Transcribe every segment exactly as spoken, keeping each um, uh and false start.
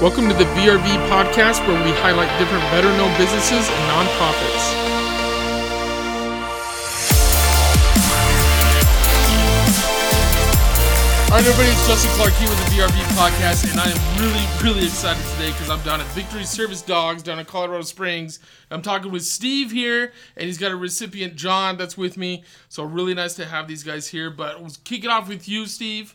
Welcome to the V R B podcast, where we highlight different better-known businesses and nonprofits. All right, everybody, it's Jesse Clark here with the V R B podcast, and I am really, really excited today because I'm down at Victory Service Dogs down in Colorado Springs. I'm talking with Steve here, and he's got a recipient, John, that's with me, so really nice to have these guys here. But we'll kick it off with you, Steve.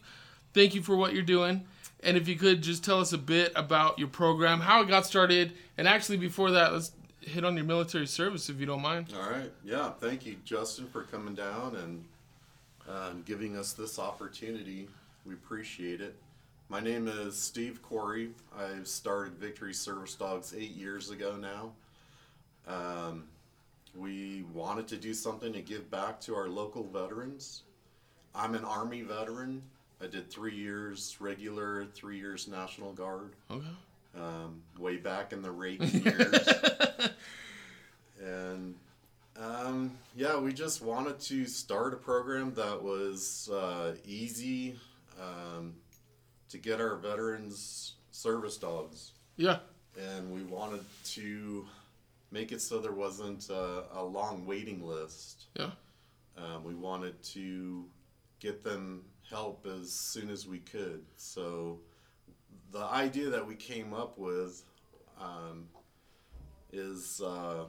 Thank you for what you're doing, and if you could just tell us a bit about your program, how it got started, and actually before that, let's hit on your military service if you don't mind. All right, yeah, thank you, Justin, for coming down and uh, giving us this opportunity. We appreciate it. My name is Steve Corey. I've started Victory Service Dogs eight years ago now. Um, we wanted to do something to give back to our local veterans. I'm an Army veteran. I did three years regular, three years National Guard. Okay. Um, way back in the Reagan years. And um, yeah, we just wanted to start a program that was uh, easy. Um, to get our veterans service dogs. Yeah. And we wanted to make it so there wasn't a, a long waiting list. Yeah. Um, we wanted to get them help as soon as we could. So the idea that we came up with um, is uh,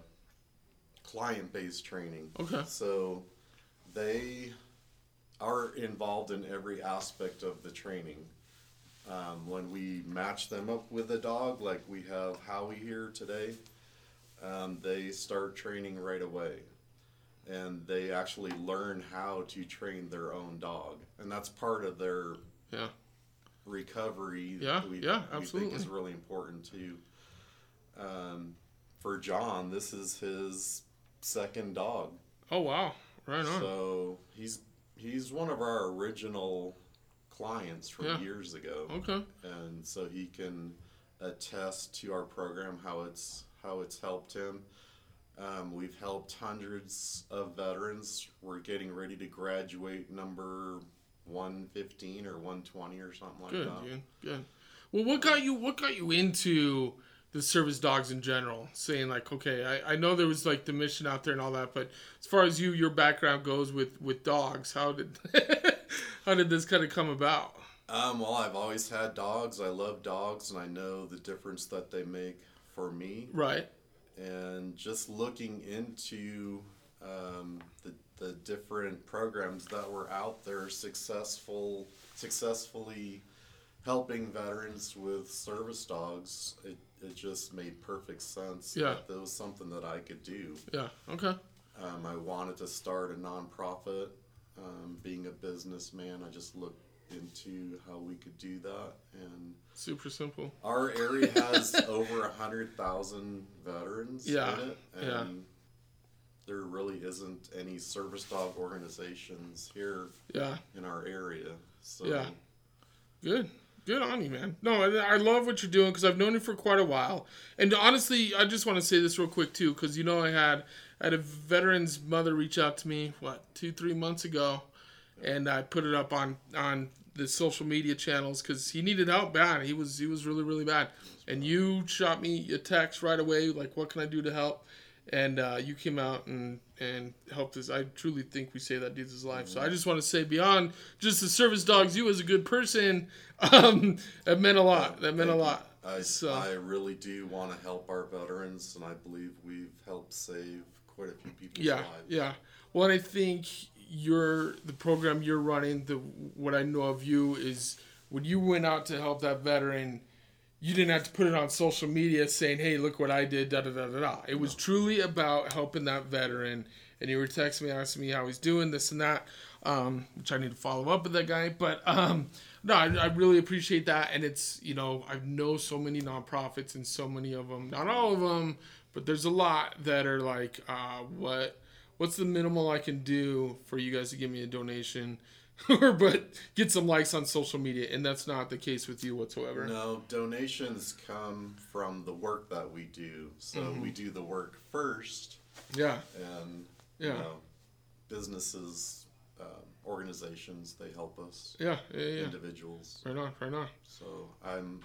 client-based training. Okay. So they are involved in every aspect of the training. Um, when we match them up with a dog, like we have Howie here today, um, they start training right away. And they actually learn how to train their own dog. And that's part of their yeah. recovery yeah, that we, yeah, absolutely. we think is really important too. Um, for John, this is his second dog. Oh, wow. Right on. So he's He's one of our original clients from yeah. years ago. Okay. And so he can attest to our program, how it's how it's helped him. Um, we've helped hundreds of veterans. We're getting ready to graduate number one fifteen or one twenty or something like good, that. Good, good. Well, what got you what got you into the service dogs in general, saying like, okay, I, I know there was like the mission out there and all that, but as far as you, your background goes with, with dogs, how did, how did this kind of come about? Um, well, I've always had dogs. I love dogs and I know the difference that they make for me. Right. And just looking into, um, the, the different programs that were out there successful, successfully helping veterans with service dogs, it, It just made perfect sense. Yeah. That, that was something that I could do. Yeah. Okay. Um, I wanted to start a nonprofit. Um, being a businessman, I just looked into how we could do that. And super simple. Our area has over a hundred thousand veterans yeah. in it, and yeah. there really isn't any service dog organizations here. Yeah. In our area. So. Yeah. Good. Good on you, man. No, I, I love what you're doing because I've known you for quite a while. And honestly, I just want to say this real quick, too, because, you know, I had, I had a veteran's mother reach out to me, what, two, three months ago, and I put it up on, on the social media channels because he needed help bad. He was he was really, really bad. And you shot me a text right away, like, what can I do to help? And uh, you came out and, and helped us. I truly think we saved that dude's life. So I just want to say beyond just the service dogs, you as a good person, um, that meant a lot. That meant a lot. I, so. I really do want to help our veterans, and I believe we've helped save quite a few people's yeah, lives. Yeah, yeah. Well, and I think your the program you're running, the what I know of you is when you went out to help that veteran, you didn't have to put it on social media saying, hey, look what I did, da-da-da-da-da. It was truly about helping that veteran. And you were texting me, asking me how he's doing, this and that, um, which I need to follow up with that guy. But, um, no, I, I really appreciate that. And it's, you know, I know so many nonprofits and so many of them, not all of them, but there's a lot that are like, uh, what, what's the minimal I can do for you guys to give me a donation? But get some likes on social media, and that's not the case with you whatsoever. No, donations come from the work that we do. So mm-hmm. we do the work first. Yeah. And, yeah. you know, businesses, uh, organizations, they help us. Yeah, yeah, yeah. Individuals. Right on, right on. So I'm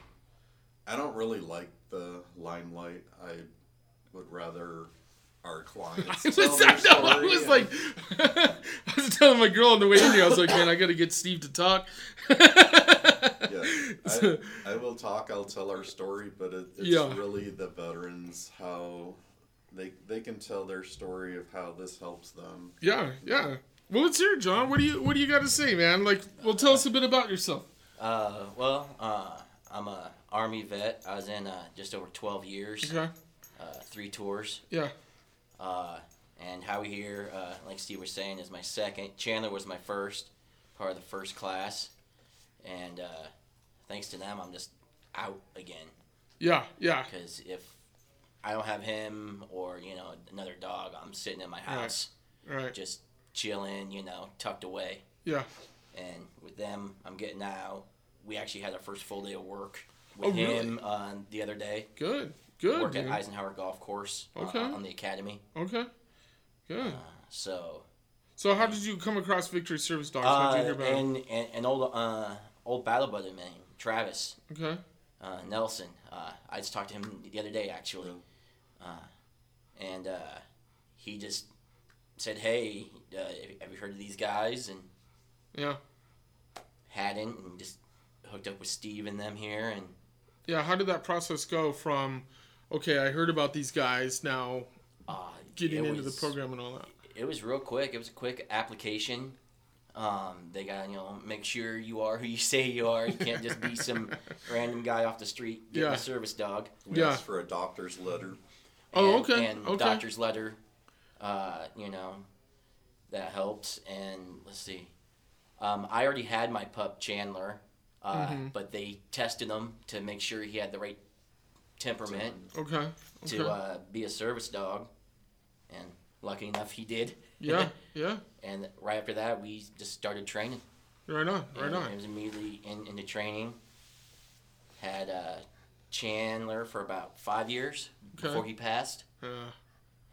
I don't really like the limelight. I would rather our clients I was, tell their story. I was like, I was telling my girl on the way in here, I was like, man, I got to get Steve to talk. Yeah, I, I will talk. I'll tell our story, but it, it's yeah. really the veterans, how they they can tell their story of how this helps them. Yeah, yeah. Well, it's here, John. What do you What do you got to say, man? Like, well, tell us a bit about yourself. Uh, well, uh, I'm a Army vet. I was in uh, just over twelve years. Okay. Uh, three tours. Yeah. Uh, and Howie here, uh, like Steve was saying, is my second. Chandler was my first, part of the first class, and uh, thanks to them, I'm just out again. Yeah, yeah. Because if I don't have him or, you know, another dog, I'm sitting in my house, right, right. just chilling, you know, tucked away. Yeah. And with them, I'm getting out. We actually had our first full day of work with oh, him really? uh, the other day. Good. Good. Work dude. At Eisenhower Golf Course okay. uh, on the academy. Okay. Good. Uh, so. So how did you come across Victory Service Dogs? How did you hear about and, it? And an old uh, old battle buddy named Travis. Okay. Uh, Nelson. Uh, I just talked to him the other day actually, uh, and uh, he just said, "Hey, uh, have you heard of these guys?" And yeah, hadn't, and just hooked up with Steve and them here and. Yeah. How did that process go from? Okay, I heard about these guys, now uh, getting was, into the program and all that. It was real quick. It was a quick application. Um, they got, you know, make sure you are who you say you are. You can't just be some random guy off the street getting yeah. a service dog. We yeah. asked for a doctor's letter. And, oh, okay. And okay. doctor's letter, uh, you know, that helps. And let's see. Um, I already had my pup, Chandler, uh, mm-hmm. but they tested him to make sure he had the right temperament okay, okay. to uh, be a service dog, and lucky enough he did. Yeah, yeah. And right after that, we just started training. Right on, right and on. It was immediately in, into training. Had uh, Chandler for about five years okay. before he passed, uh,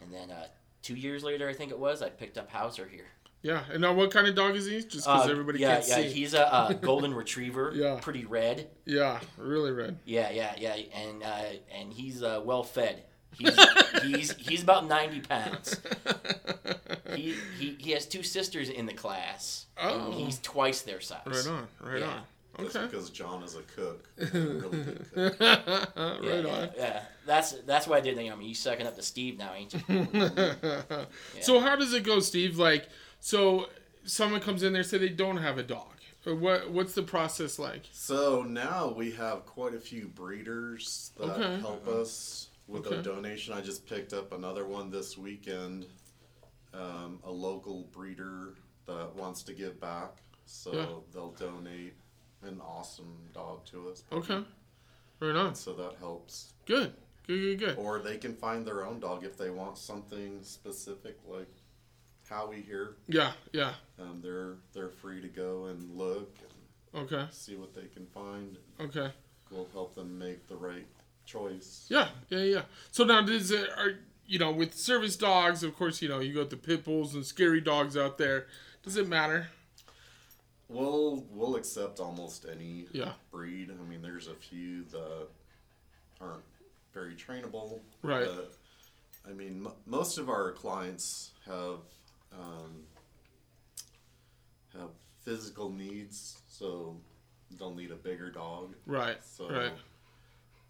and then uh, two years later, I think it was, I picked up Hauser here. Yeah, and now what kind of dog is he? Just because uh, everybody yeah, can't yeah. see. Yeah, he's a uh, golden retriever. Yeah, pretty red. Yeah, really red. Yeah, yeah, yeah, and uh, and he's uh, well fed. He's he's he's about ninety pounds. He he he has two sisters in the class. Oh, he's twice their size. Right on, right yeah. on. Okay. That's because John is a cook. A really good cook. yeah, right yeah, on. Yeah, that's that's why I did that. I mean, you sucking up to Steve now, ain't you? yeah. So how does it go, Steve? Like. So someone comes in there, say they don't have a dog. What What's the process like? So now we have quite a few breeders that okay. help us with okay. a donation. I just picked up another one this weekend, um, a local breeder that wants to give back. So yeah. they'll donate an awesome dog to us. Okay. Right on. And so that helps. Good. Good, good, good. Or they can find their own dog if they want something specific like Howie here. Yeah, yeah. Um, they're they're free to go and look and okay. see what they can find. Okay. We'll help them make the right choice. Yeah, yeah, yeah. So now, does it, are, you know, with service dogs, of course, you know, you got the pit bulls and scary dogs out there. Does it matter? We'll, we'll accept almost any yeah. breed. I mean, there's a few that aren't very trainable. Right. But, I mean, m- most of our clients have... Um, have physical needs, so they'll need a bigger dog. Right. So, right.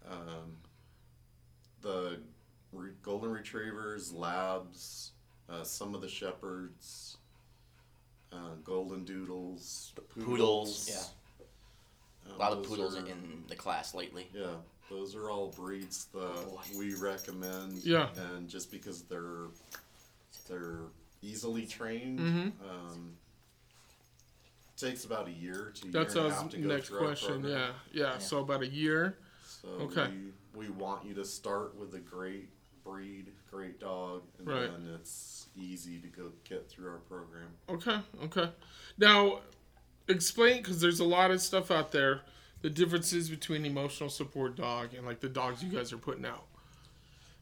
Um, the re- golden retrievers, labs, uh, some of the shepherds, uh, golden doodles, poodles. poodles yeah. Um, a lot of poodles are, in the class lately. Yeah, those are all breeds that oh, we recommend. Yeah. And just because they're they're easily trained. Mm-hmm. Um, takes about a year to that's year and a half to go next through question. Our yeah. yeah, yeah. So about a year. So okay. we, we want you to start with a great breed, great dog, and right. then it's easy to go get through our program. Okay. Okay. Now, explain, because there's a lot of stuff out there. The differences between emotional support dog and like the dogs you guys are putting out.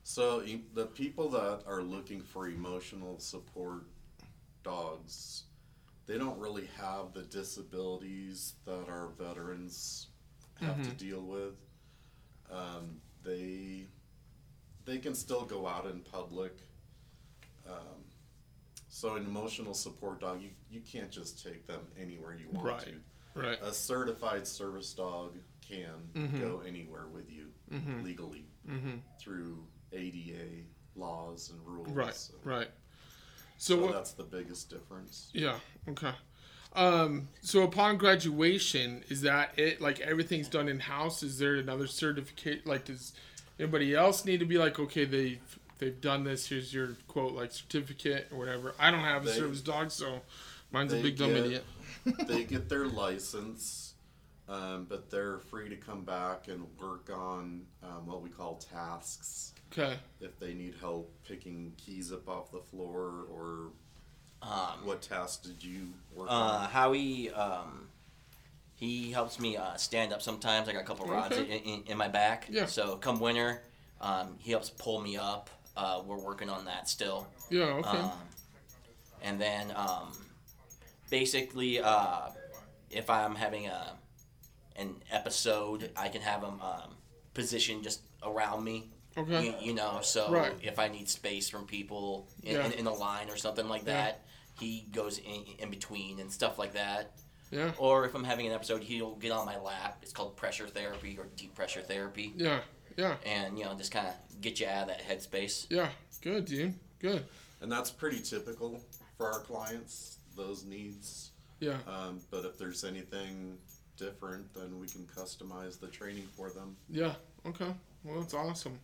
So the people that are looking for emotional support dogs, they don't really have the disabilities that our veterans have mm-hmm. to deal with. Um, they they can still go out in public. Um, so an emotional support dog, you, you can't just take them anywhere you want right. to. Right. A certified service dog can mm-hmm. go anywhere with you mm-hmm. legally mm-hmm. through A D A laws and rules. Right, so, right. So, so what, that's the biggest difference. Yeah, okay. Um, so upon graduation, is that it? Like everything's done in-house? Is there another certificate? Like does anybody else need to be like, okay, they've, they've done this, here's your quote, like certificate or whatever. I don't have a they, service dog, so mine's a big dumb get, idiot. They get their license, um, but they're free to come back and work on um, what we call tasks. Okay. If they need help picking keys up off the floor or... Um, what task did you work uh, on? Howie, um, he helps me uh, stand up sometimes. I got a couple rods okay. in, in, in my back. Yeah. So come winter, um, he helps pull me up. Uh, we're working on that still. Yeah, okay. Um, and then um, basically uh, if I'm having a, an episode, I can have him um, positioned just around me. Okay. You, you know, so right. if I need space from people in, yeah. in, in a line or something like that, yeah. he goes in, in between and stuff like that. Yeah. Or if I'm having an episode, he'll get on my lap. It's called pressure therapy or deep pressure therapy. Yeah, yeah. And, you know, just kind of get you out of that headspace. Yeah, good, dude, good. And that's pretty typical for our clients, those needs. Yeah. Um, but if there's anything different, then we can customize the training for them. Yeah, okay. Well, that's awesome.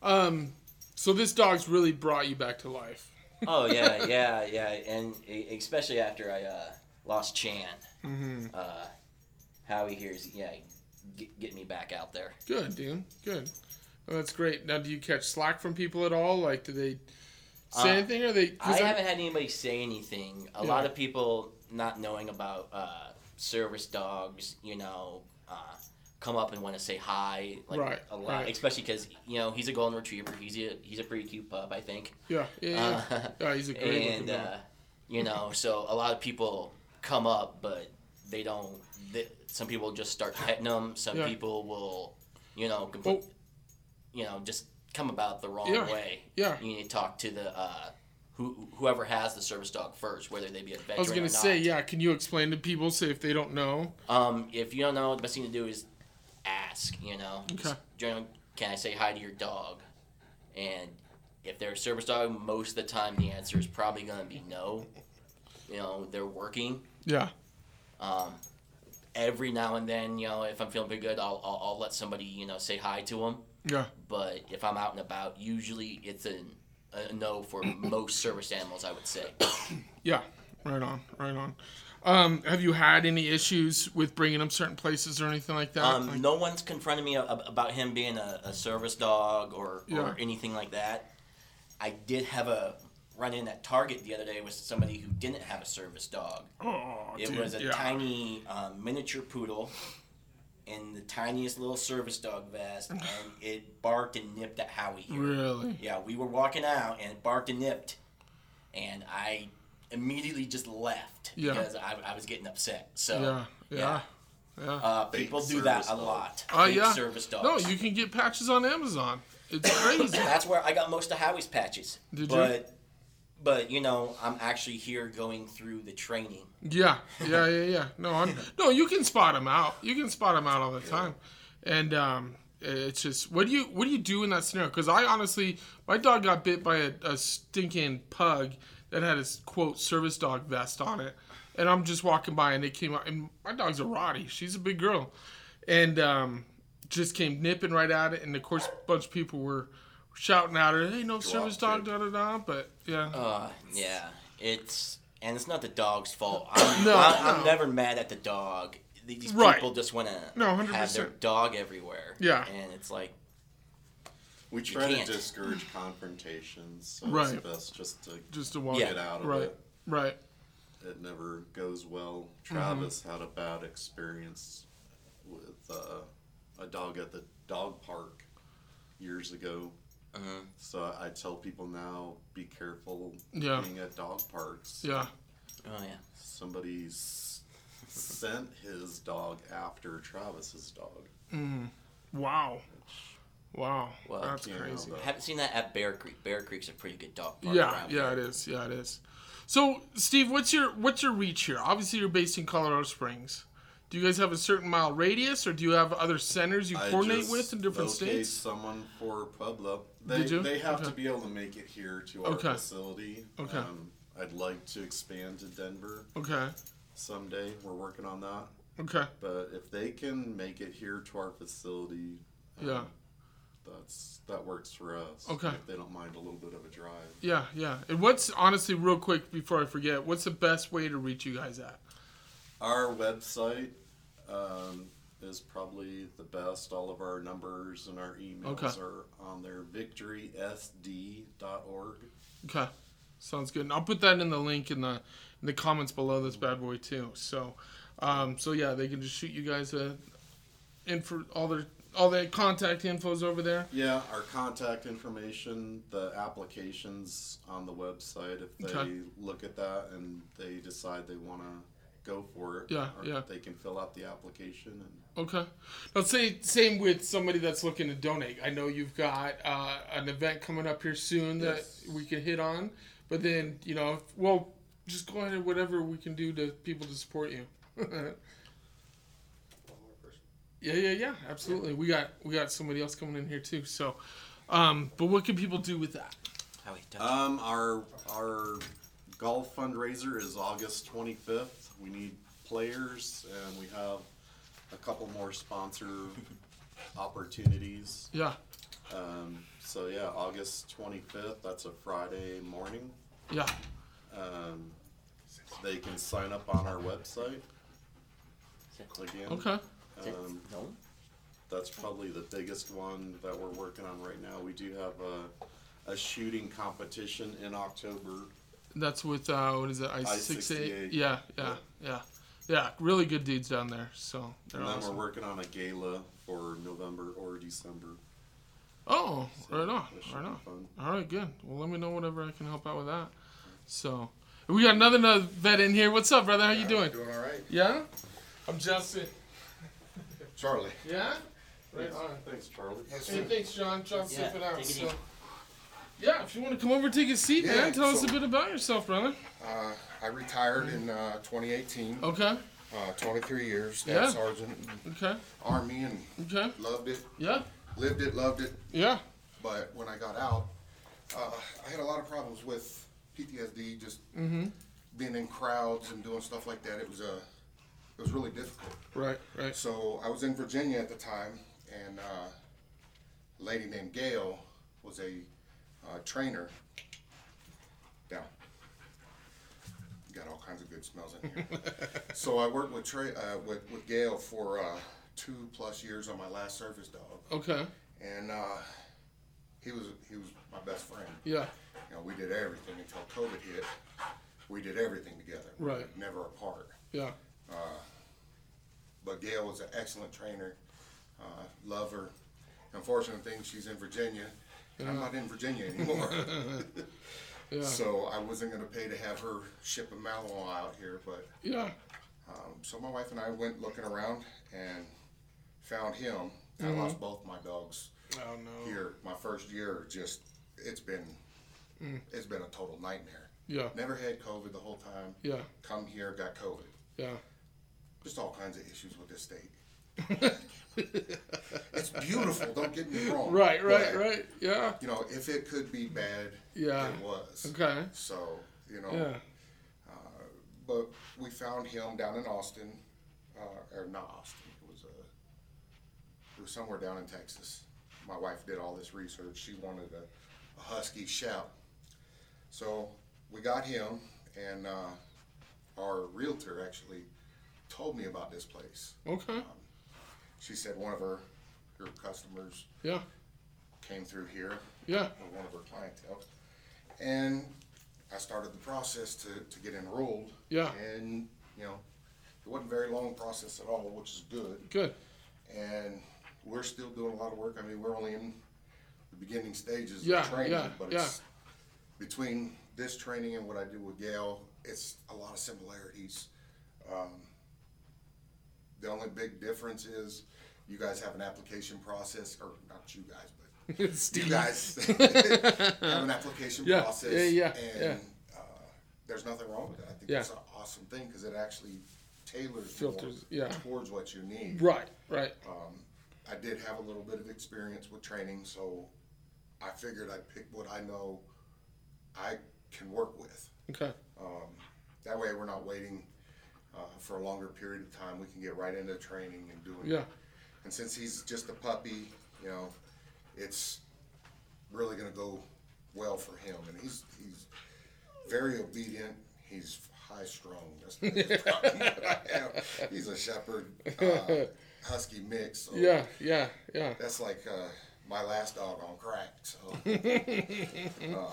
Um, so this dog's really brought you back to life. Oh, yeah, yeah, yeah. And especially after I uh, lost Chan. Mm-hmm. Uh, Howie here's, yeah, get, get me back out there. Good, dude. Good. Well, that's great. Now, do you catch slack from people at all? Like, do they say uh, anything? Or they? I, I haven't had anybody say anything. A yeah. lot of people not knowing about uh, service dogs, you know, uh come up and want to say hi, like right, a lot, right. especially because you know he's a golden retriever. He's a he's a pretty cute pup, I think. Yeah, yeah, yeah. Uh, yeah he's a great and uh, you know, so a lot of people come up, but they don't. They, some people just start petting them. Some yeah. people will, you know, compl- oh. you know, just come about the wrong yeah. way. Yeah, you need to talk to the. Uh, Who, whoever has the service dog first, whether they be a veteran or not. I was going to say, yeah, can you explain to people, say if they don't know? Um, if you don't know, the best thing to do is ask, you know. Okay. Just, can I say hi to your dog? And if they're a service dog, most of the time the answer is probably going to be no. You know, they're working. Yeah. Um, every now and then, you know, if I'm feeling pretty good, I'll, I'll, I'll let somebody, you know, say hi to them. Yeah. But if I'm out and about, usually it's an... Uh, no for most service animals, I would say. Yeah, right on, right on. Um, have you had any issues with bringing him certain places or anything like that? Um, like... No one's confronted me about him being a, a service dog or, yeah. or anything like that. I did have a run-in at Target the other day with somebody who didn't have a service dog. Oh, It dude, was a yeah. tiny um, miniature poodle in the tiniest little service dog vest, and it barked and nipped at Howie here. Really? Yeah, we were walking out, and it barked and nipped, and I immediately just left yeah. because I, I was getting upset. So yeah, yeah, yeah. yeah. Uh, people do that dog. a lot. Oh uh, yeah, service dogs. No, you can get patches on Amazon. It's crazy. That's where I got most of Howie's patches. Did but, you? But you know, I'm actually here going through the training. Yeah, yeah, yeah, yeah. No, I'm no. You can spot them out. You can spot them out all the time, and um, it's just what do you what do you do in that scenario? Because I honestly, my dog got bit by a, a stinking pug that had a quote service dog vest on it, and I'm just walking by and it came out, and my dog's a Rottie. She's a big girl, and um, just came nipping right at it, and of course, a bunch of people were. Shouting at her, hey, no service dog, da da da. But yeah, uh, yeah, it's and it's not the dog's fault. I'm, no, I'm, no. I'm never mad at the dog. These right. people just want to no, have their dog everywhere. Yeah, and it's like we try to discourage confrontations. So right, it's best just to just to walk yeah. it out of right. it. Right, it never goes well. Travis mm-hmm. had a bad experience with uh, a dog at the dog park years ago. Uh-huh. So I tell people now, be careful yeah. being at dog parks. Yeah. Oh, yeah. Somebody sent his dog after Travis's dog. Mm. Wow. Wow. Well, that's crazy. I haven't seen that at Bear Creek. Bear Creek's a pretty good dog park. Yeah, yeah, it is. Yeah, it is. So, Steve, what's your what's your reach here? Obviously, you're based in Colorado Springs. Do you guys have a certain mile radius, or do you have other centers you I coordinate with in different states? Someone for Pueblo. They, Did you? They have okay. to be able to make it here to our okay. facility. Okay. Um, I'd like to expand to Denver. Okay. Someday. We're working on that. Okay. But if they can make it here to our facility, um, yeah, that's that works for us. Okay. If they don't mind a little bit of a drive. Yeah, yeah. And what's, honestly, real quick before I forget, what's the best way to reach you guys at? Our website um, is probably the best. All of our numbers and our emails okay. are on there. victory s d dot org. Okay. Sounds good. And I'll put that in the link in the in the comments below this bad boy too. So, um, so yeah, they can just shoot you guys a info, all their all their contact infos over there. Yeah, our contact information, the applications on the website. If they okay. look at that and they decide they want to go for it. Yeah, or yeah. they can fill out the application. And okay. Now, say same with somebody that's looking to donate. I know you've got uh, an event coming up here soon that yes. we can hit on. But then, you know, well, just go ahead and whatever we can do to people to support you. One more person. Yeah, yeah, yeah. Absolutely. Yeah. We got we got somebody else coming in here too. So, um, but what can people do with that? How we done? Um, our our golf fundraiser is August twenty-fifth. We need players, and we have a couple more sponsor opportunities. Yeah. Um, so, yeah, August twenty-fifth, that's a Friday morning. Yeah. Um, they can sign up on our website. Again. Okay. Um, that's probably the biggest one that we're working on right now. We do have a, a shooting competition in October. That's with, uh, what is it, I sixty-eight? Yeah, yeah, yeah. Yeah, really good dudes down there. So they're and then awesome. We're working on a gala for November or December. Oh, so right on, right on. Fun. All right, good. Well, let me know whenever I can help out with that. So we got another, another vet in here. What's up, brother? How you yeah, doing? Doing all right. Yeah? I'm Justin. Charlie. Yeah? Right thanks. on. Thanks, Charlie. Yes, hey, thanks, John. John's yeah, slipping out, so... Yeah, if you want to come over and take a seat, yeah, man, tell so, us a bit about yourself, brother. Uh, I retired in uh, twenty eighteen. Okay. Uh, twenty-three years, staff yeah. sergeant. Okay. Army and okay. loved it. Yeah. Lived it, loved it. Yeah. But when I got out, uh, I had a lot of problems with P T S D, just mm-hmm. being in crowds and doing stuff like that. It was, uh, it was really difficult. Right, right. So I was in Virginia at the time, and uh, a lady named Gail was a... Uh, trainer. Yeah. Got all kinds of good smells in here. So I worked with Tra- uh, with, with Gail for uh, two plus years on my last service dog. Okay. And uh, he was he was my best friend. Yeah. You know, we did everything until COVID hit. We did everything together. Right. We never apart. Yeah. Uh, but Gail was an excellent trainer. Uh, love her. Unfortunate thing, she's in Virginia. Yeah. I'm not in Virginia anymore. yeah. So I wasn't going to pay to have her ship a Malinois out here. But yeah. Um, so my wife and I went looking around and found him. Mm-hmm. I lost both my dogs oh, no. here. My first year, just it's been mm. it's been a total nightmare. Yeah. Never had COVID the whole time. Yeah. Come here, got COVID. Yeah. Just all kinds of issues with this state. It's beautiful, don't get me wrong. Right, right, but, right. Yeah. You know, if it could be bad, yeah. it was. Okay. So, you know, yeah. uh, but we found him down in Austin, uh, or not Austin, it was, uh, it was somewhere down in Texas. My wife did all this research. She wanted a, a husky shout. So we got him, and uh, our realtor actually told me about this place. Okay. Um, She said one of her, her customers yeah. came through here, yeah. or one of her clientele, and I started the process to, to get enrolled, yeah. and you know, it wasn't a very long process at all, which is good. Good. And we're still doing a lot of work. I mean, we're only in the beginning stages yeah, of training, yeah, but yeah. it's between this training and what I do with Gail, it's a lot of similarities. Um, The only big difference is you guys have an application process, or not you guys, but Steve. you guys have an application yeah. process. Yeah, yeah, and yeah. Uh, there's nothing wrong with that. I think yeah. that's an awesome thing because it actually tailors filters yeah. towards what you need. Right, right. Um, I did have a little bit of experience with training, so I figured I'd pick what I know I can work with. Okay. Um, that way we're not waiting uh, for a longer period of time. We can get right into training and doing yeah. it. And since he's just a puppy, you know, it's really going to go well for him. And he's he's very obedient. He's high-strung. That's not the problem that I have. He's a shepherd uh, husky mix. So yeah, yeah, yeah. That's like uh, my last dog on crack. So, uh,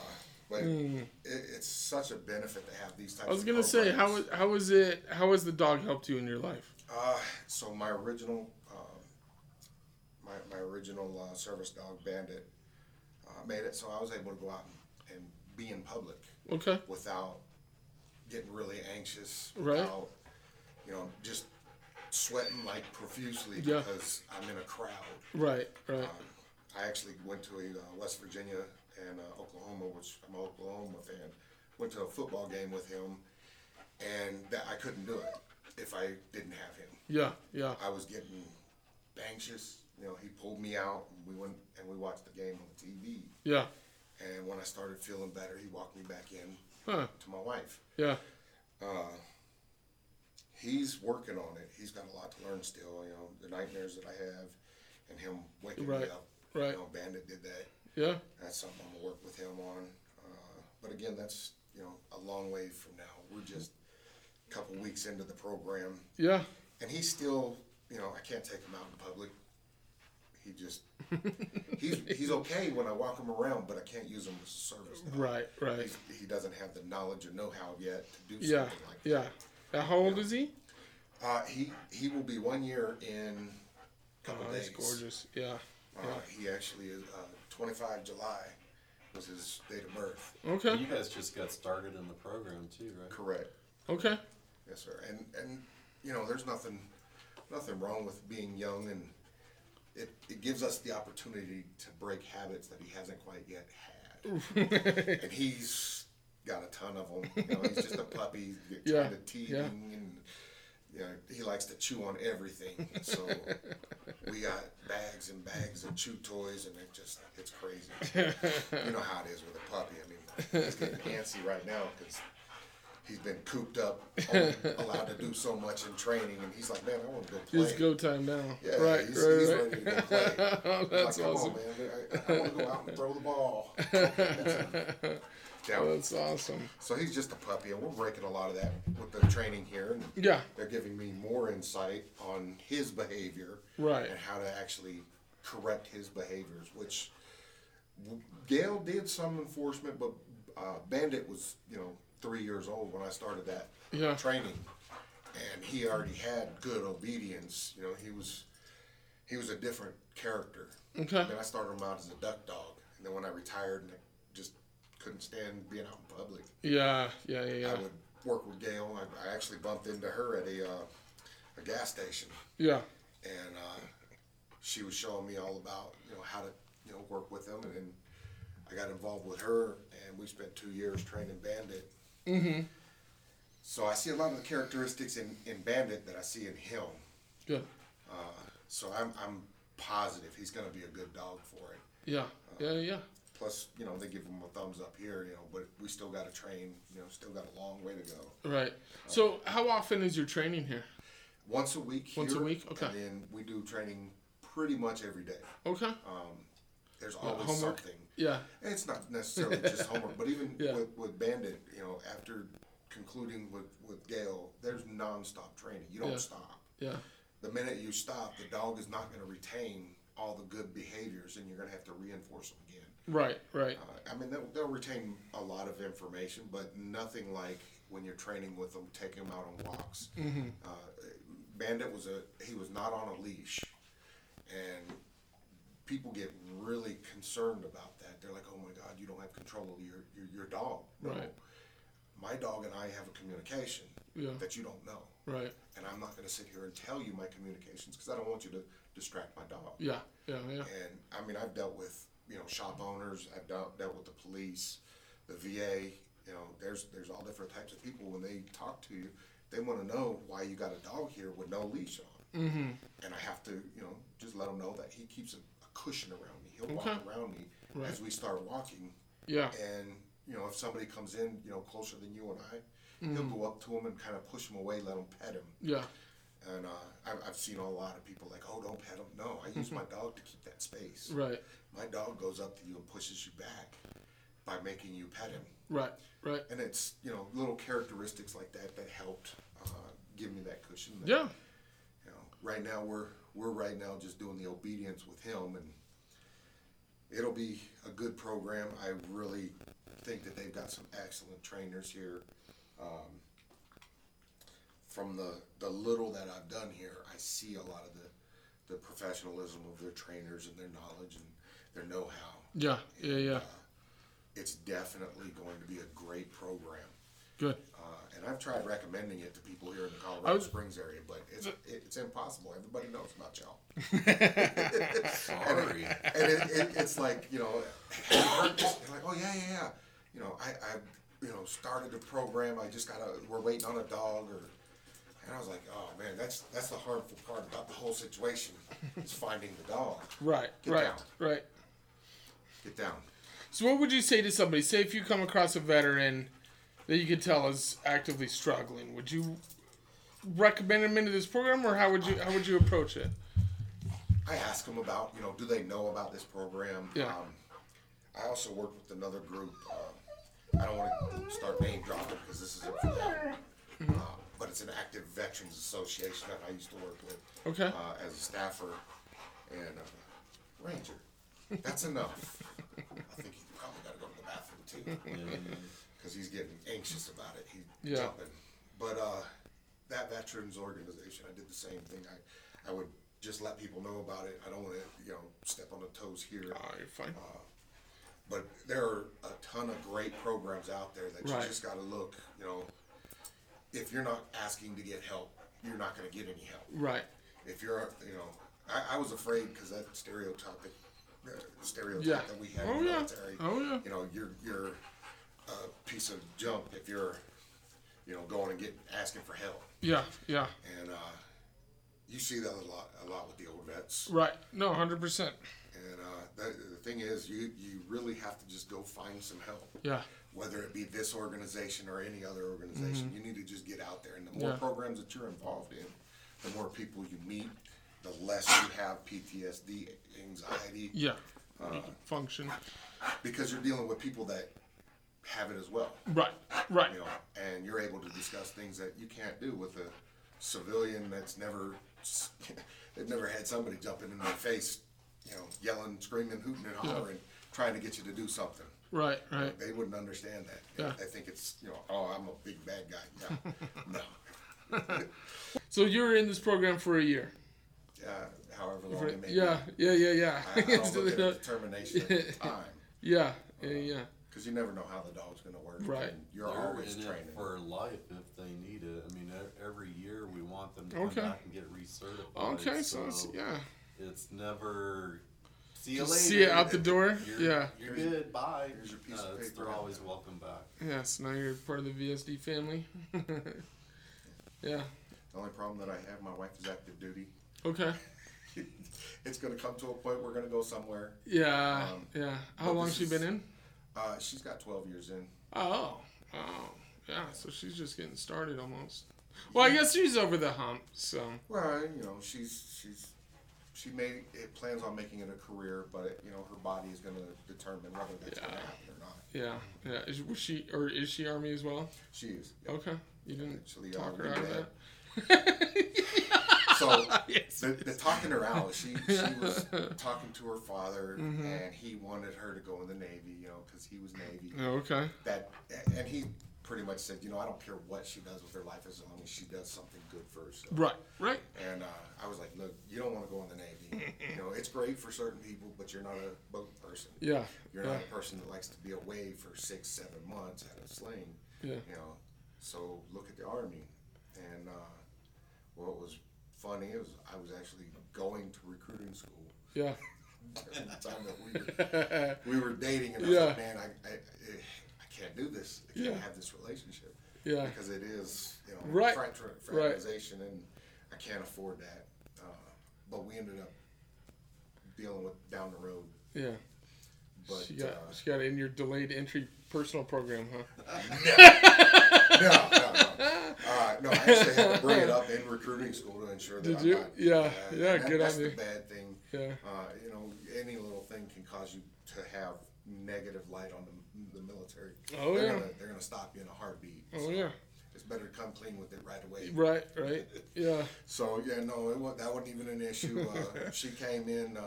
but mm. it, it's such a benefit to have these types. I was going to say, how how is it? How has the dog helped you in your life? Uh, so my original. My, my original uh, service dog, Bandit, uh, made it so I was able to go out and, and be in public okay. without getting really anxious, right. without, you know, just sweating like profusely yeah. because I'm in a crowd. Right, right. Um, I actually went to a uh, West Virginia and uh, Oklahoma, which I'm an Oklahoma fan, went to a football game with him, and that I couldn't do it if I didn't have him. Yeah, yeah. I was getting anxious. You know, he pulled me out, and we went and we watched the game on the T V. Yeah. And when I started feeling better, he walked me back in huh. to my wife. Yeah. Uh, he's working on it. He's got a lot to learn still. You know, the nightmares that I have, and him waking right. me up. Right. You know, Bandit did that. Yeah. That's something I'm gonna work with him on. Uh, but again, that's you know a long way from now. We're just a couple weeks into the program. Yeah. And he's still, you know, I can't take him out in public. He just, he's he's okay when I walk him around, but I can't use him as a service dog. Right, right. He's, he doesn't have the knowledge or know-how yet to do yeah, something like yeah. that. Yeah, How old you know. is he? Uh, he he will be one year in a couple oh, days. That's gorgeous, yeah. Uh, yeah. He actually is uh, twenty-five July was his date of birth. Okay. And you guys just got started in the program too, right? Correct. Okay. Yes, sir. And, and you know, there's nothing nothing wrong with being young and It, it gives us the opportunity to break habits that he hasn't quite yet had. And he's got a ton of them. You know, he's just a puppy, trying yeah. to teething, yeah. and you know, he likes to chew on everything. So we got bags and bags of chew toys, and it just, it's crazy. You know how it is with a puppy. I mean, he's getting antsy right now because he's been cooped up, only allowed to do so much in training, and he's like, "Man, I want to go play." It's go time now. Yeah, right, he's, right, he's right. ready to go play. Oh, that's like, awesome, man! I, I want to go out and throw the ball. yeah, oh, that's awesome. So he's just a puppy, and we're breaking a lot of that with the training here. And yeah, they're giving me more insight on his behavior, right, and how to actually correct his behaviors. Which Gail did some enforcement, but uh, Bandit was, you know. three years old when I started that yeah. training, and he already had good obedience. You know, he was he was a different character. Okay. And then I started him out as a duck dog, and then when I retired and I just couldn't stand being out in public. Yeah, yeah, yeah. yeah. I would work with Gail. I, I actually bumped into her at a uh, a gas station. Yeah. And uh, she was showing me all about you know how to you know work with them, and then I got involved with her, and we spent two years training Bandit. Mm-hmm. So I see a lot of the characteristics in, in Bandit that I see in him. Good. Uh, so I'm I'm positive he's going to be a good dog for it. Yeah. Uh, yeah. Yeah. Plus, you know, they give him a thumbs up here, you know, but we still got to train. You know, still got a long way to go. Right. Uh, so how often is your training here? Once a week. Once here, a week. Okay. And then we do training pretty much every day. Okay. Um, there's always well, something. Yeah. And it's not necessarily just homework, but even yeah. with, with Bandit, you know, after concluding with, with Gail, there's nonstop training. You don't yeah. stop. Yeah. The minute you stop, the dog is not going to retain all the good behaviors, and you're going to have to reinforce them again. Right, right. Uh, I mean, they'll, they'll retain a lot of information, but nothing like when you're training with them, taking them out on walks. Mm-hmm. Uh, Bandit was a, he was not on a leash, and people get really concerned about that. They're like, "Oh my God, you don't have control of your your, your dog." No. Right. My dog and I have a communication yeah. that you don't know. Right. And I I'm not going to sit here and tell you my communications because I don't want you to distract my dog. Yeah, yeah, yeah. And, I mean, I've dealt with, you know, shop owners. I've dealt, dealt with the police, the V A. You know, there's there's all different types of people. When they talk to you, they want to know why you got a dog here with no leash on. Mm-hmm. And I have to, you know, just let them know that he keeps a, a cushion around me. He'll okay. walk around me right. as we start walking. Yeah. And, you know, if somebody comes in, you know, closer than you and I, mm-hmm. he'll go up to him and kind of push him away, let him pet him. Yeah. And uh, I've, I've seen a lot of people like, oh, don't pet him. No, I use my dog to keep that space. Right. My dog goes up to you and pushes you back by making you pet him. Right, right. And it's, you know, little characteristics like that that helped uh, give me that cushion. That, yeah. You know, right now we're we're right now just doing the obedience with him, and it'll be a good program. I really think that they've got some excellent trainers here. Um, from the, the little that I've done here, I see a lot of the, the professionalism of their trainers and their knowledge and their know-how. Yeah, and, yeah, yeah. Uh, it's definitely going to be a great program. Good. Uh, and I've tried recommending it to people here in the Colorado was, Springs area, but it's it's impossible. Everybody knows about y'all. Sorry. And, it, and it, it, it's like, you know, like, oh, yeah, yeah, yeah. You know, I, I you know, started the program. I just got a, we're waiting on a dog. Or, and I was like, oh, man, that's that's the harmful part about the whole situation is finding the dog. Right, Get right, down. right. Get down. So what would you say to somebody? Say if you come across a veteran that you could tell is actively struggling, would you recommend them into this program, or how would you how would you approach it? I ask them about, you know, do they know about this program? Yeah. Um, I also work with another group. Uh, I don't want to start name dropping because this isn't for them. Mm-hmm. Uh, but it's an active veterans association that I used to work with. Okay. Uh, as a staffer and a ranger. That's enough. I think he's probably got to go to the bathroom, too, because he's getting anxious about it. He's yeah. jumping. But uh, that veterans organization, I did the same thing. I, I would just let people know about it. I don't want to, you know, step on the toes here. Oh, you're fine. Uh, but there are a ton of great programs out there that right. you just got to look, you know. If you're not asking to get help, you're not going to get any help. Right. If you're, you know, I, I was afraid because that stereotypic Uh, stereotype yeah. that we have oh, in the military. Yeah. Oh, yeah. You know, you're you're a piece of junk if you're, you know, going and getting asking for help. Yeah, yeah. And uh, you see that a lot, a lot with the old vets. Right. No, hundred percent. And uh, that, the thing is, you you really have to just go find some help. Yeah. Whether it be this organization or any other organization, mm-hmm. you need to just get out there. And the more yeah. programs that you're involved in, the more people you meet. The less you have P T S D, anxiety. Yeah, uh, function. Because you're dealing with people that have it as well. Right, right. You know, and you're able to discuss things that you can't do with a civilian that's never, they've never had somebody jumping in their face, you know, yelling, screaming, hooting, and hollering, yeah. trying to get you to do something. Right, right. You know, they wouldn't understand that. Yeah. They think it's, you know, oh, I'm a big bad guy. No, no. So you're in this program for a year. Uh, however long it may yeah, be. Yeah, yeah, yeah, I, I don't look at the determination at the time. Yeah, yeah, uh, yeah. Because you never know how the dog's going to work. Right. And you're They're always training. For life if they need it. I mean, every year we want them to okay. come back and get recertified. Okay, so, so it's, yeah. It's never, see you Just later. See you out the door. You're, yeah. You're here's, good, bye. Here's your piece uh, of paper. They're always now. welcome back. Yeah, so now you're part of the V S D family. yeah. yeah. The only problem that I have, my wife is active duty. Okay. It's going to come to a point we're going to go somewhere. Yeah, um, yeah. How long has she been in? Uh, she's got twelve years in. Oh, oh, yeah. So she's just getting started almost. Well, yeah. I guess she's over the hump, so. Well, you know, she's she's she made it plans on making it a career, but it, you know, her body is going to determine whether that's yeah. going to happen or not. Yeah, yeah. Is was she or is she Army as well? She is. Yep. Okay, you didn't Actually, talk her out of that. So yes. the, the talking her out, she, she was talking to her father, mm-hmm. and he wanted her to go in the Navy, you know, because he was Navy. Oh, okay. That, and he pretty much said, you know, I don't care what she does with her life as long as she does something good for herself. Right, right. And uh, I was like, look, you don't want to go in the Navy. You know, it's great for certain people, but you're not a boat person. Yeah. You're yeah. not a person that likes to be away for six, seven months at a sling. Yeah. You know, so look at the Army. And uh, What was funny is I was actually going to recruiting school. Yeah. During the time that we were, we were dating, and I was yeah. like, man, I, I I can't do this. I can't yeah. have this relationship. Yeah. Because it is, you know, right. fraternization, right. and I can't afford that. Uh, but we ended up dealing with down the road. Yeah. But she got, uh, she got in your delayed entry personal program, huh? No. No, no, no. Uh, no, I actually had to bring it up in recruiting school to ensure that. Did I'm you? Not, yeah, uh, yeah, that, good that's idea. That's the bad thing. Yeah. Uh, you know, any little thing can cause you to have negative light on the, the military. Oh, they're yeah. Gonna, they're going to stop you in a heartbeat. Oh, so yeah. It's better to come clean with it right away. Right, right. Yeah. So, yeah, no, it was, that wasn't even an issue. Uh, she came in. Uh,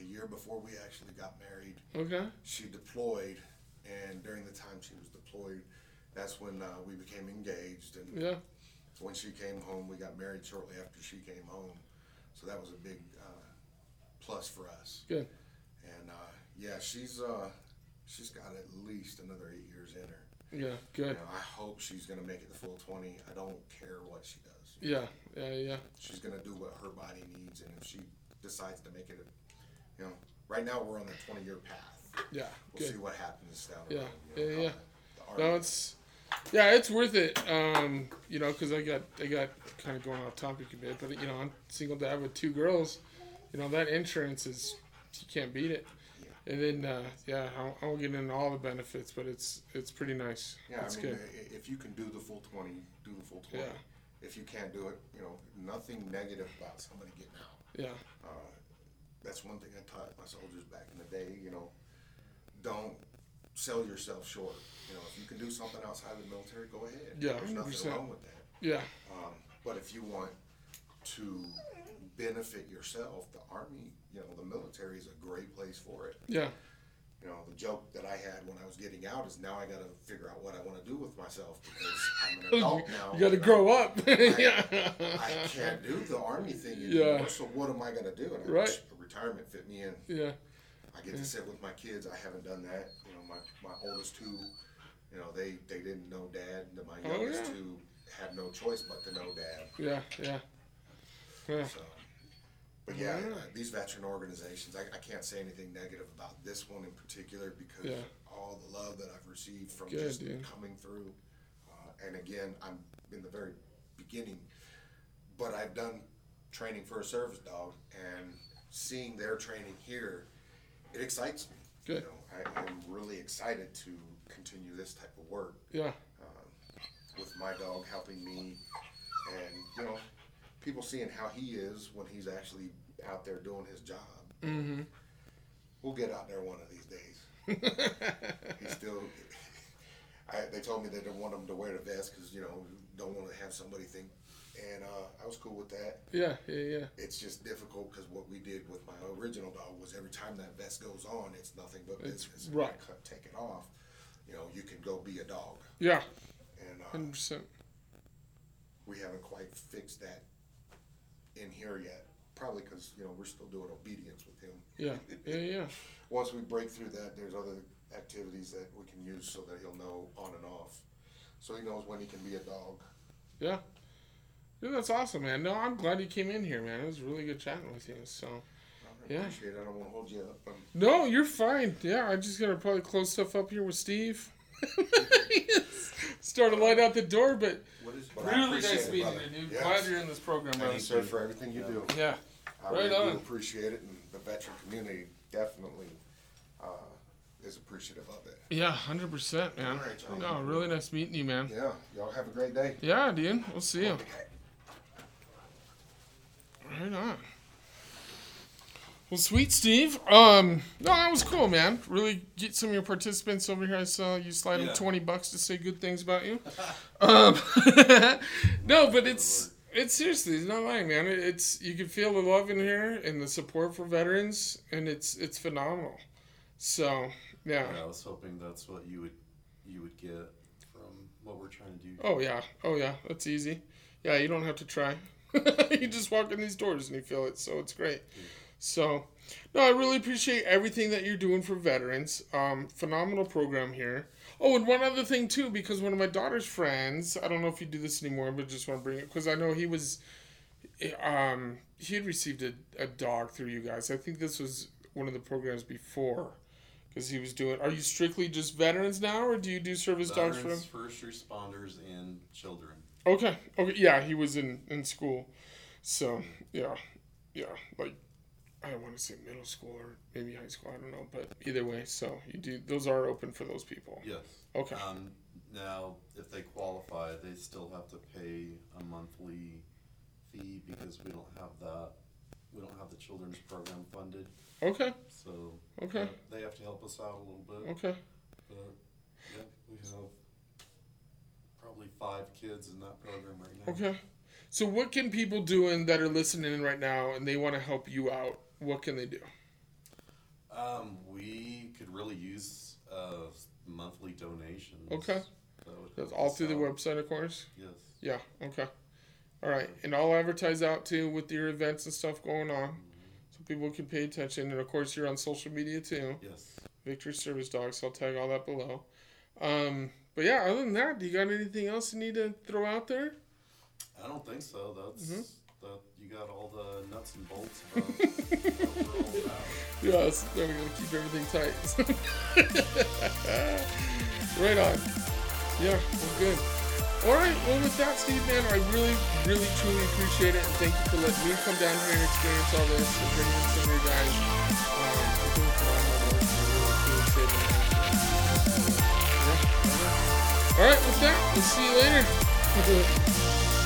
A year before we actually got married, okay. She deployed, and during the time she was deployed, that's when uh, we became engaged. And yeah. when she came home, we got married shortly after she came home. So that was a big uh, plus for us. Good. And uh, yeah, she's uh, she's got at least another eight years in her. Yeah, good. You know, I hope she's gonna make it the full twenty. I don't care what she does. Yeah, yeah, yeah. She's gonna do what her body needs, and if she decides to make it. A, You know, right now we're on the twenty-year path. Yeah, we'll good. see what happens down the yeah. road. You know, yeah, yeah, yeah. No, it's yeah, it's worth it. Um, you know, because I got I got kind of going off topic a bit, but you know, I'm single dad with two girls. You know, that insurance is you can't beat it. Yeah. And then uh, yeah, I'll, I'll get into all the benefits, but it's it's pretty nice. Yeah, it's I mean, good. If you can do the full twenty, do the full twenty. Yeah. If you can't do it, you know, nothing negative about somebody getting out. Yeah. Uh, That's one thing I taught my soldiers back in the day, you know, don't sell yourself short. You know, if you can do something outside of the military, go ahead. Yeah, there's nothing wrong with that. Yeah. Um, but if you want to benefit yourself, the Army, you know, the military is a great place for it. Yeah. You know, the joke that I had when I was getting out is now I got to figure out what I want to do with myself because I'm an adult now. You got to grow I, up. yeah. I, I can't do the Army thing anymore, yeah. so what am I going to do? And right. I, retirement fit me in. Yeah. I get yeah. to sit with my kids. I haven't done that. You know, my, my oldest two, you know, they, they didn't know dad. And my youngest oh, yeah. two had no choice but to know dad. Yeah, yeah. yeah. So, but yeah, yeah. Uh, these veteran organizations, I, I can't say anything negative about this one in particular because yeah. all the love that I've received from Good, just dude. coming through. Uh, and again, I'm in the very beginning, but I've done training for a service dog and seeing their training here, it excites me. Good. You know, I am really excited to continue this type of work. Yeah. Um, with my dog helping me, and you know, people seeing how he is when he's actually out there doing his job. Mm-hmm. We'll get out there one of these days. He's still. I, they told me they didn't want him to wear the vest because you know don't want to have somebody think. And uh, I was cool with that. Yeah, yeah, yeah. It's just difficult because what we did with my original dog was every time that vest goes on, it's nothing but business. Right. If you take it off, you know, you can go be a dog. Yeah. And uh, one hundred percent. We haven't quite fixed that in here yet. Probably because, you know, we're still doing obedience with him. Yeah, yeah, yeah. Once we break through that, there's other activities that we can use so that he'll know on and off. So he knows when he can be a dog. Yeah. Dude, that's awesome, man. No, I'm glad you came in here, man. It was really good chatting with you. So, I yeah. appreciate it. I don't want to hold you up. Um, no, you're fine. Yeah, I'm just going to probably close stuff up here with Steve. Start to light out the door, but what is, but really nice meeting you, dude. Yes. Glad you're in this program, brother. Thank you, sir, for everything you yeah. do. Yeah. I right really on. do appreciate it, and the veteran community definitely uh, is appreciative of it. Yeah, one hundred percent, man. All right, John. No, really nice meeting you, man. Yeah. Y'all have a great day. Yeah, dude. We'll see you. Okay. Right on. Well, sweet, Steve. Um, no, that was cool, man. Really get some of your participants over here. I saw you slide yeah. them twenty bucks to say good things about you. um, no, but it's it's seriously, it's not lying, man. It, it's you can feel the love in here and the support for veterans, and it's it's phenomenal. So yeah. yeah I was hoping that's what you would you would get from what we're trying to do. Oh yeah, oh yeah, that's easy. Yeah, you don't have to try. You just walk in these doors and you feel it, so it's great. So, no, I really appreciate everything that you're doing for veterans. Um, phenomenal program here. Oh, and one other thing, too, because one of my daughter's friends, I don't know if you do this anymore, but just want to bring it, because I know he was, um, he had received a, a dog through you guys. I think this was one of the programs before, because he was doing, are you strictly just veterans now, or do you do service veterans, dogs for them? First responders, and children. Okay, okay, yeah, he was in, in school, so, yeah, yeah, like, I want to say middle school or maybe high school. I don't know, but either way, so you do. Those are open for those people. Yes. Okay. Um, now, if they qualify, they still have to pay a monthly fee because we don't have that. We don't have the children's program funded. Okay. So. Okay. Uh, they have to help us out a little bit. Okay. But yeah, we have probably five kids in that program right now. Okay. So what can people do in, that are listening right now and they want to help you out? What can they do? Um, we could really use uh, monthly donations. Okay. That's all through out. the website, of course? Yes. Yeah, okay. All right. And I'll advertise out, too, with your events and stuff going on. Mm-hmm. So people can pay attention. And, of course, you're on social media, too. Yes. Victory Service Dogs. So I'll tag all that below. Um, but, yeah, other than that, do you got anything else you need to throw out there? I don't think so. That's mm-hmm. that you got all the nuts and bolts about yes, we're gonna keep everything tight. Right on. Yeah, we're good. Alright, well with that, Steve, man, I really, really truly appreciate it, and thank you for letting me come down here and experience all this and bring in some of you guys. Um I think it's phenomenal. It's really cool shit. Yeah. Alright, with that, we'll see you later.